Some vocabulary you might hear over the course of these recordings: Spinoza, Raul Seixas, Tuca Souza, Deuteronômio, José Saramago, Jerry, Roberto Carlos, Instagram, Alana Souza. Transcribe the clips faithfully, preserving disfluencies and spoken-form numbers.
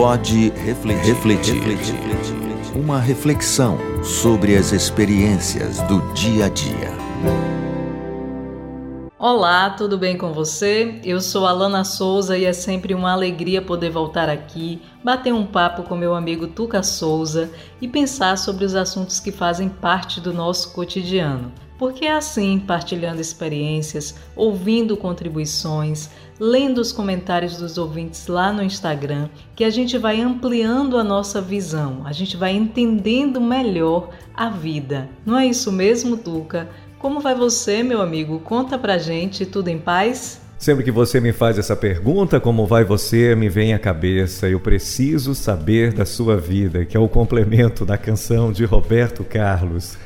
pode refletir, refletir, refletir, refletir. Uma reflexão sobre as experiências do dia a dia. Olá, tudo bem com você? Eu sou Alana Souza e é sempre uma alegria poder voltar aqui, bater um papo com meu amigo Tuca Souza e pensar sobre os assuntos que fazem parte do nosso cotidiano. Porque é assim, partilhando experiências, ouvindo contribuições, lendo os comentários dos ouvintes lá no Instagram, que a gente vai ampliando a nossa visão, a gente vai entendendo melhor a vida. Não é isso mesmo, Tuca? Como vai você, meu amigo? Conta pra gente, tudo em paz? Sempre que você me faz essa pergunta, como vai você, me vem à cabeça, eu preciso saber da sua vida, que é o complemento da canção de Roberto Carlos.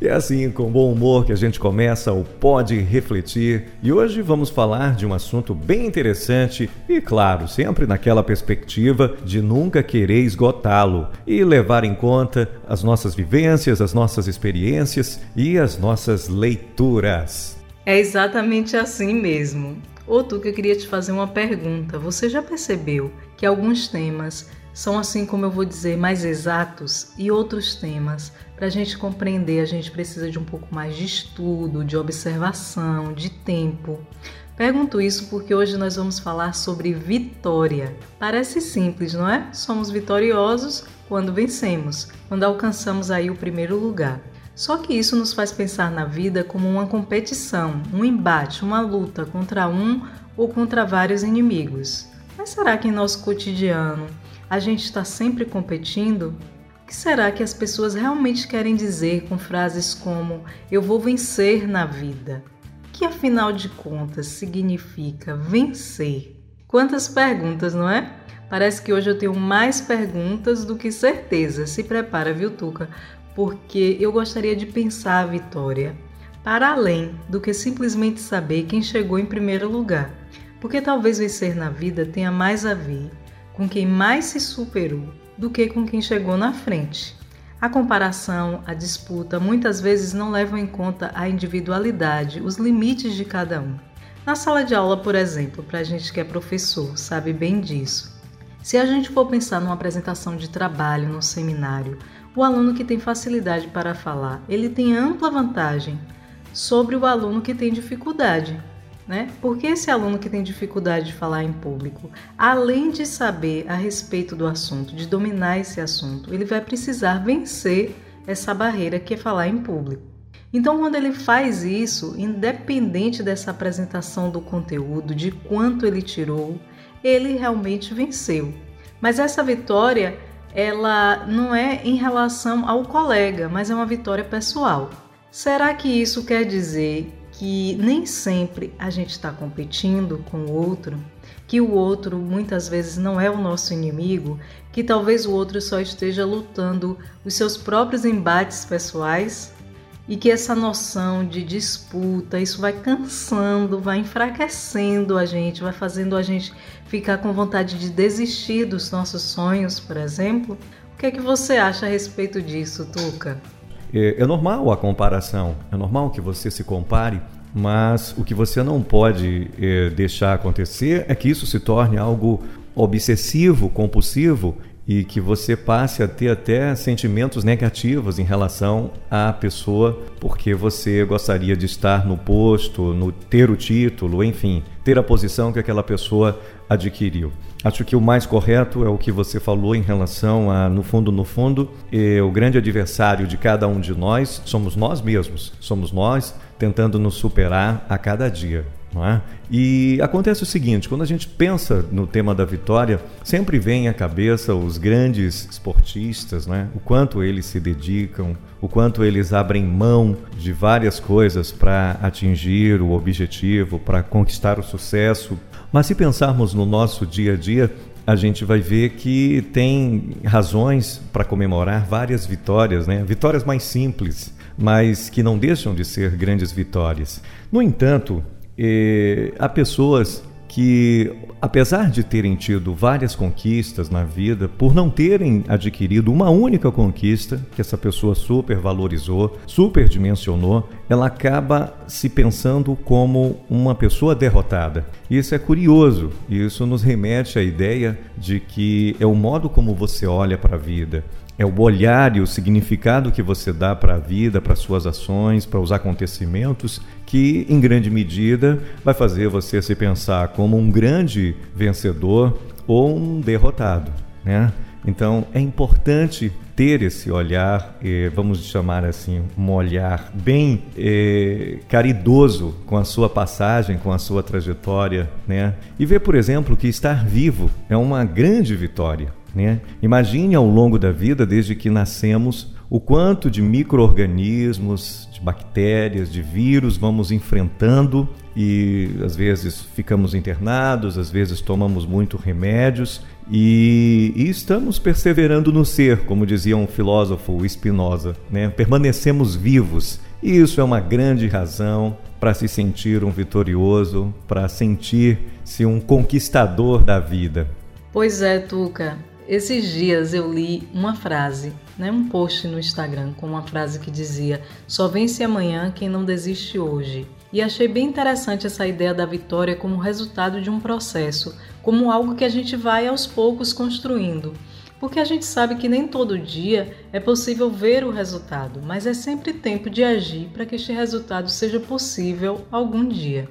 E é assim, com bom humor, que a gente começa o Pode Refletir. E hoje vamos falar de um assunto bem interessante e, claro, sempre naquela perspectiva de nunca querer esgotá-lo e levar em conta as nossas vivências, as nossas experiências e as nossas leituras. É exatamente assim mesmo. Ô, Tuca, eu queria te fazer uma pergunta. Você já percebeu que alguns temas são, assim como eu vou dizer, mais exatos, e outros temas, para a gente compreender, a gente precisa de um pouco mais de estudo, de observação, de tempo? Pergunto isso porque hoje nós vamos falar sobre vitória. Parece simples, não é? Somos vitoriosos quando vencemos, quando alcançamos aí o primeiro lugar. Só que isso nos faz pensar na vida como uma competição, um embate, uma luta contra um ou contra vários inimigos. Mas será que em nosso cotidiano a gente está sempre competindo? O que será que as pessoas realmente querem dizer com frases como eu vou vencer na vida? O que afinal de contas significa vencer? Quantas perguntas, não é? Parece que hoje eu tenho mais perguntas do que certeza. Se prepara, viu, Tuca? Porque eu gostaria de pensar a vitória para além do que simplesmente saber quem chegou em primeiro lugar, porque talvez vencer na vida tenha mais a ver com quem mais se superou do que com quem chegou na frente. A comparação, a disputa, muitas vezes não levam em conta a individualidade, os limites de cada um. Na sala de aula, por exemplo, para a gente que é professor, sabe bem disso. Se a gente for pensar numa apresentação de trabalho, num seminário, o aluno que tem facilidade para falar, ele tem ampla vantagem sobre o aluno que tem dificuldade, né? Porque esse aluno que tem dificuldade de falar em público, além de saber a respeito do assunto, de dominar esse assunto, ele vai precisar vencer essa barreira que é falar em público. Então, quando ele faz isso, independente dessa apresentação do conteúdo, de quanto ele tirou, ele realmente venceu. Mas essa vitória, ela não é em relação ao colega, mas é uma vitória pessoal. Será que isso quer dizer que nem sempre a gente está competindo com o outro? Que o outro muitas vezes não é o nosso inimigo? Que talvez o outro só esteja lutando os seus próprios embates pessoais? E que essa noção de disputa, isso vai cansando, vai enfraquecendo a gente, vai fazendo a gente ficar com vontade de desistir dos nossos sonhos, por exemplo? O que é que você acha a respeito disso, Tuca? É, é normal a comparação, é normal que você se compare, mas o que você não pode é, deixar acontecer é que isso se torne algo obsessivo, compulsivo, e que você passe a ter até sentimentos negativos em relação à pessoa, porque você gostaria de estar no posto, no ter o título, enfim, ter a posição que aquela pessoa adquiriu. Acho que o mais correto é o que você falou em relação a, no fundo, no fundo, eh, o grande adversário de cada um de nós somos nós mesmos, somos nós tentando nos superar a cada dia. Não é? E acontece o seguinte, quando a gente pensa no tema da vitória, sempre vem à cabeça os grandes esportistas, né? O quanto eles se dedicam, o quanto eles abrem mão de várias coisas para atingir o objetivo, para conquistar o sucesso. Mas se pensarmos no nosso dia a dia, a gente vai ver que tem razões para comemorar várias vitórias, né? Vitórias mais simples, mas que não deixam de ser grandes vitórias. No entanto, E há pessoas que, apesar de terem tido várias conquistas na vida, por não terem adquirido uma única conquista que essa pessoa supervalorizou, superdimensionou, ela acaba se pensando como uma pessoa derrotada. Isso é curioso, e isso nos remete à ideia de que é o modo como você olha para a vida, é o olhar e o significado que você dá para a vida, para suas ações, para os acontecimentos, que em grande medida vai fazer você se pensar como um grande vencedor ou um derrotado, né? Então é importante ter esse olhar, eh, vamos chamar assim, um olhar bem eh, caridoso com a sua passagem, com a sua trajetória, né? E ver, por exemplo, que estar vivo é uma grande vitória, né? Imagine ao longo da vida, desde que nascemos, o quanto de micro-organismos, de bactérias, de vírus vamos enfrentando e às vezes ficamos internados, às vezes tomamos muitos remédios e, e estamos perseverando no ser, como dizia um filósofo, Spinoza, né? Permanecemos vivos e isso é uma grande razão para se sentir um vitorioso, para sentir-se um conquistador da vida. Pois é, Tuca. Esses dias eu li uma frase, né, um post no Instagram com uma frase que dizia: só vence amanhã quem não desiste hoje. E achei bem interessante essa ideia da vitória como resultado de um processo, como algo que a gente vai aos poucos construindo. Porque a gente sabe que nem todo dia é possível ver o resultado, mas é sempre tempo de agir para que este resultado seja possível algum dia.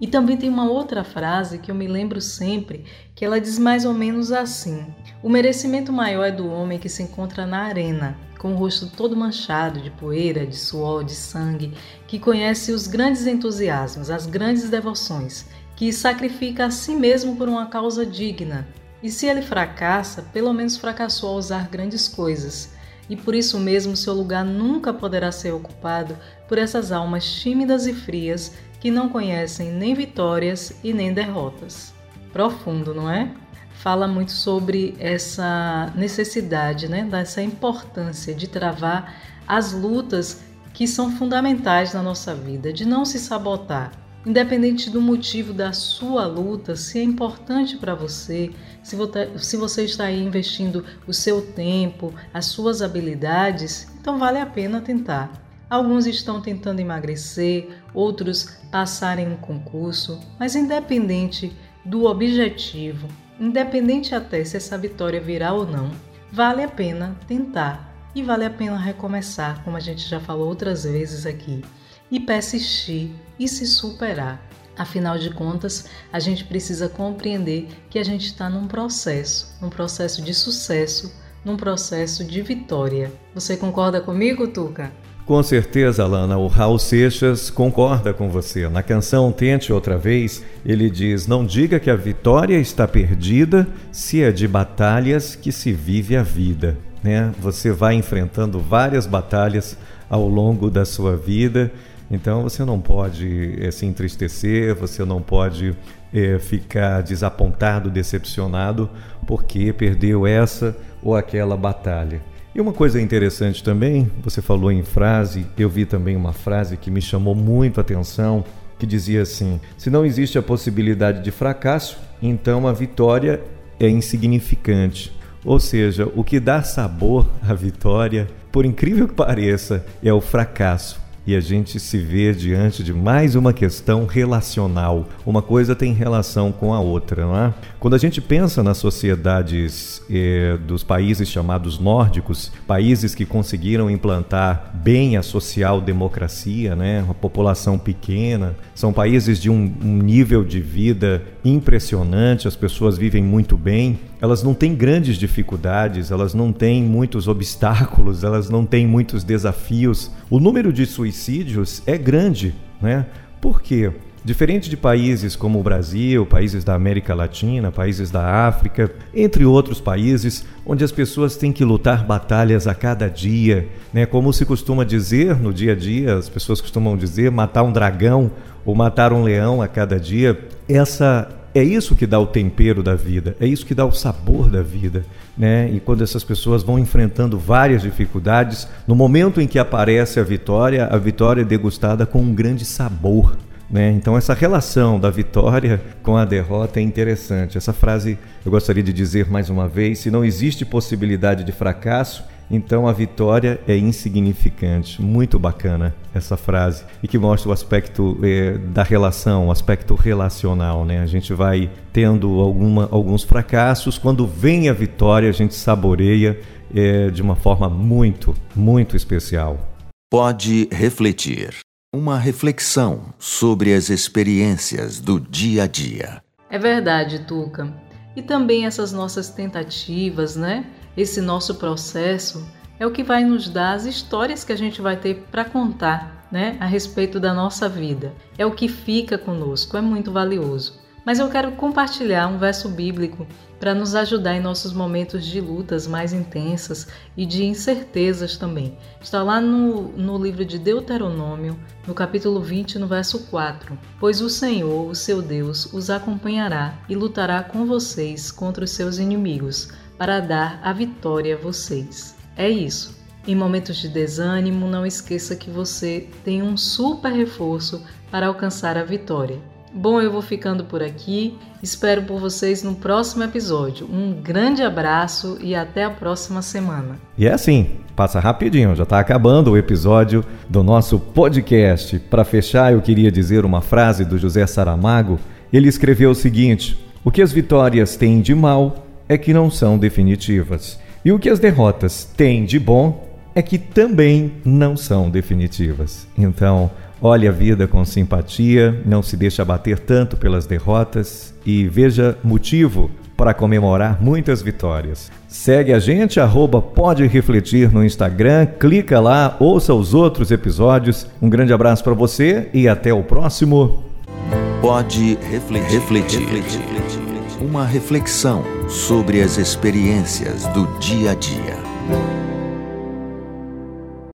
E também tem uma outra frase que eu me lembro sempre, que ela diz mais ou menos assim: o merecimento maior é do homem que se encontra na arena, com o rosto todo manchado de poeira, de suor, de sangue, que conhece os grandes entusiasmos, as grandes devoções, que sacrifica a si mesmo por uma causa digna. E se ele fracassa, pelo menos fracassou ao usar grandes coisas. E por isso mesmo seu lugar nunca poderá ser ocupado por essas almas tímidas e frias que não conhecem nem vitórias e nem derrotas. Profundo, não é? Fala muito sobre essa necessidade, né? Dessa importância de travar as lutas que são fundamentais na nossa vida, de não se sabotar. Independente do motivo da sua luta, se é importante para você, se você está aí investindo o seu tempo, as suas habilidades, então vale a pena tentar. Alguns estão tentando emagrecer, outros passarem um concurso, mas independente do objetivo, independente até se essa vitória virá ou não, vale a pena tentar e vale a pena recomeçar, como a gente já falou outras vezes aqui, e persistir e se superar. Afinal de contas, a gente precisa compreender que a gente está num processo, num processo de sucesso, num processo de vitória. Você concorda comigo, Tuca? Com certeza, Alana, o Raul Seixas concorda com você. Na canção Tente Outra Vez, ele diz: não diga que a vitória está perdida se é de batalhas que se vive a vida, né? Você vai enfrentando várias batalhas ao longo da sua vida, então você não pode é, se entristecer, você não pode é, ficar desapontado, decepcionado, porque perdeu essa ou aquela batalha. E uma coisa interessante também, você falou em frase, eu vi também uma frase que me chamou muito a atenção, que dizia assim: se não existe a possibilidade de fracasso, então a vitória é insignificante. Ou seja, o que dá sabor à vitória, por incrível que pareça, é o fracasso. E a gente se vê diante de mais uma questão relacional. Uma coisa tem relação com a outra, não é? Quando a gente pensa nas sociedades eh, dos países chamados nórdicos, países que conseguiram implantar bem a social-democracia, né? Uma população pequena, são países de um, um nível de vida impressionante, as pessoas vivem muito bem, elas não têm grandes dificuldades, elas não têm muitos obstáculos, elas não têm muitos desafios. O número de suicídios Suicídios é grande, né? Por quê? Diferente de países como o Brasil, países da América Latina, países da África, entre outros países, onde as pessoas têm que lutar batalhas a cada dia, né? Como se costuma dizer no dia a dia, as pessoas costumam dizer matar um dragão ou matar um leão a cada dia. Essa É isso que dá o tempero da vida, é isso que dá o sabor da vida, né? E quando essas pessoas vão enfrentando várias dificuldades, no momento em que aparece a vitória, a vitória é degustada com um grande sabor, né? Então essa relação da vitória com a derrota é interessante. Essa frase eu gostaria de dizer mais uma vez: se não existe possibilidade de fracasso, Então a vitória é insignificante. Muito bacana essa frase, e que mostra o aspecto eh, da relação, o aspecto relacional, né? A gente vai tendo alguma, alguns fracassos, quando vem a vitória a gente saboreia eh, de uma forma muito, muito especial. Pode refletir. Uma reflexão sobre as experiências do dia a dia. É verdade, Tuca. E também essas nossas tentativas, né? Esse nosso processo é o que vai nos dar as histórias que a gente vai ter para contar, né, a respeito da nossa vida. É o que fica conosco, é muito valioso. Mas eu quero compartilhar um verso bíblico para nos ajudar em nossos momentos de lutas mais intensas e de incertezas também. Está lá no, no livro de Deuteronômio, no capítulo vinte, no verso quatro. Pois o Senhor, o seu Deus, os acompanhará e lutará com vocês contra os seus inimigos, para dar a vitória a vocês. É isso. Em momentos de desânimo, não esqueça que você tem um super reforço para alcançar a vitória. Bom, eu vou ficando por aqui. Espero por vocês no próximo episódio. Um grande abraço e até a próxima semana. E é assim, passa rapidinho, já está acabando o episódio do nosso podcast. Para fechar, eu queria dizer uma frase do José Saramago. Ele escreveu o seguinte: o que as vitórias têm de mal é que não são definitivas. E o que as derrotas têm de bom é que também não são definitivas. Então, olhe a vida com simpatia, não se deixe abater tanto pelas derrotas e veja motivo para comemorar muitas vitórias. Segue a gente, arroba Pode Refletir no Instagram, clica lá, ouça os outros episódios. Um grande abraço para você e até o próximo. Pode Refletir. Refletir. Refletir. Uma reflexão sobre as experiências do dia a dia.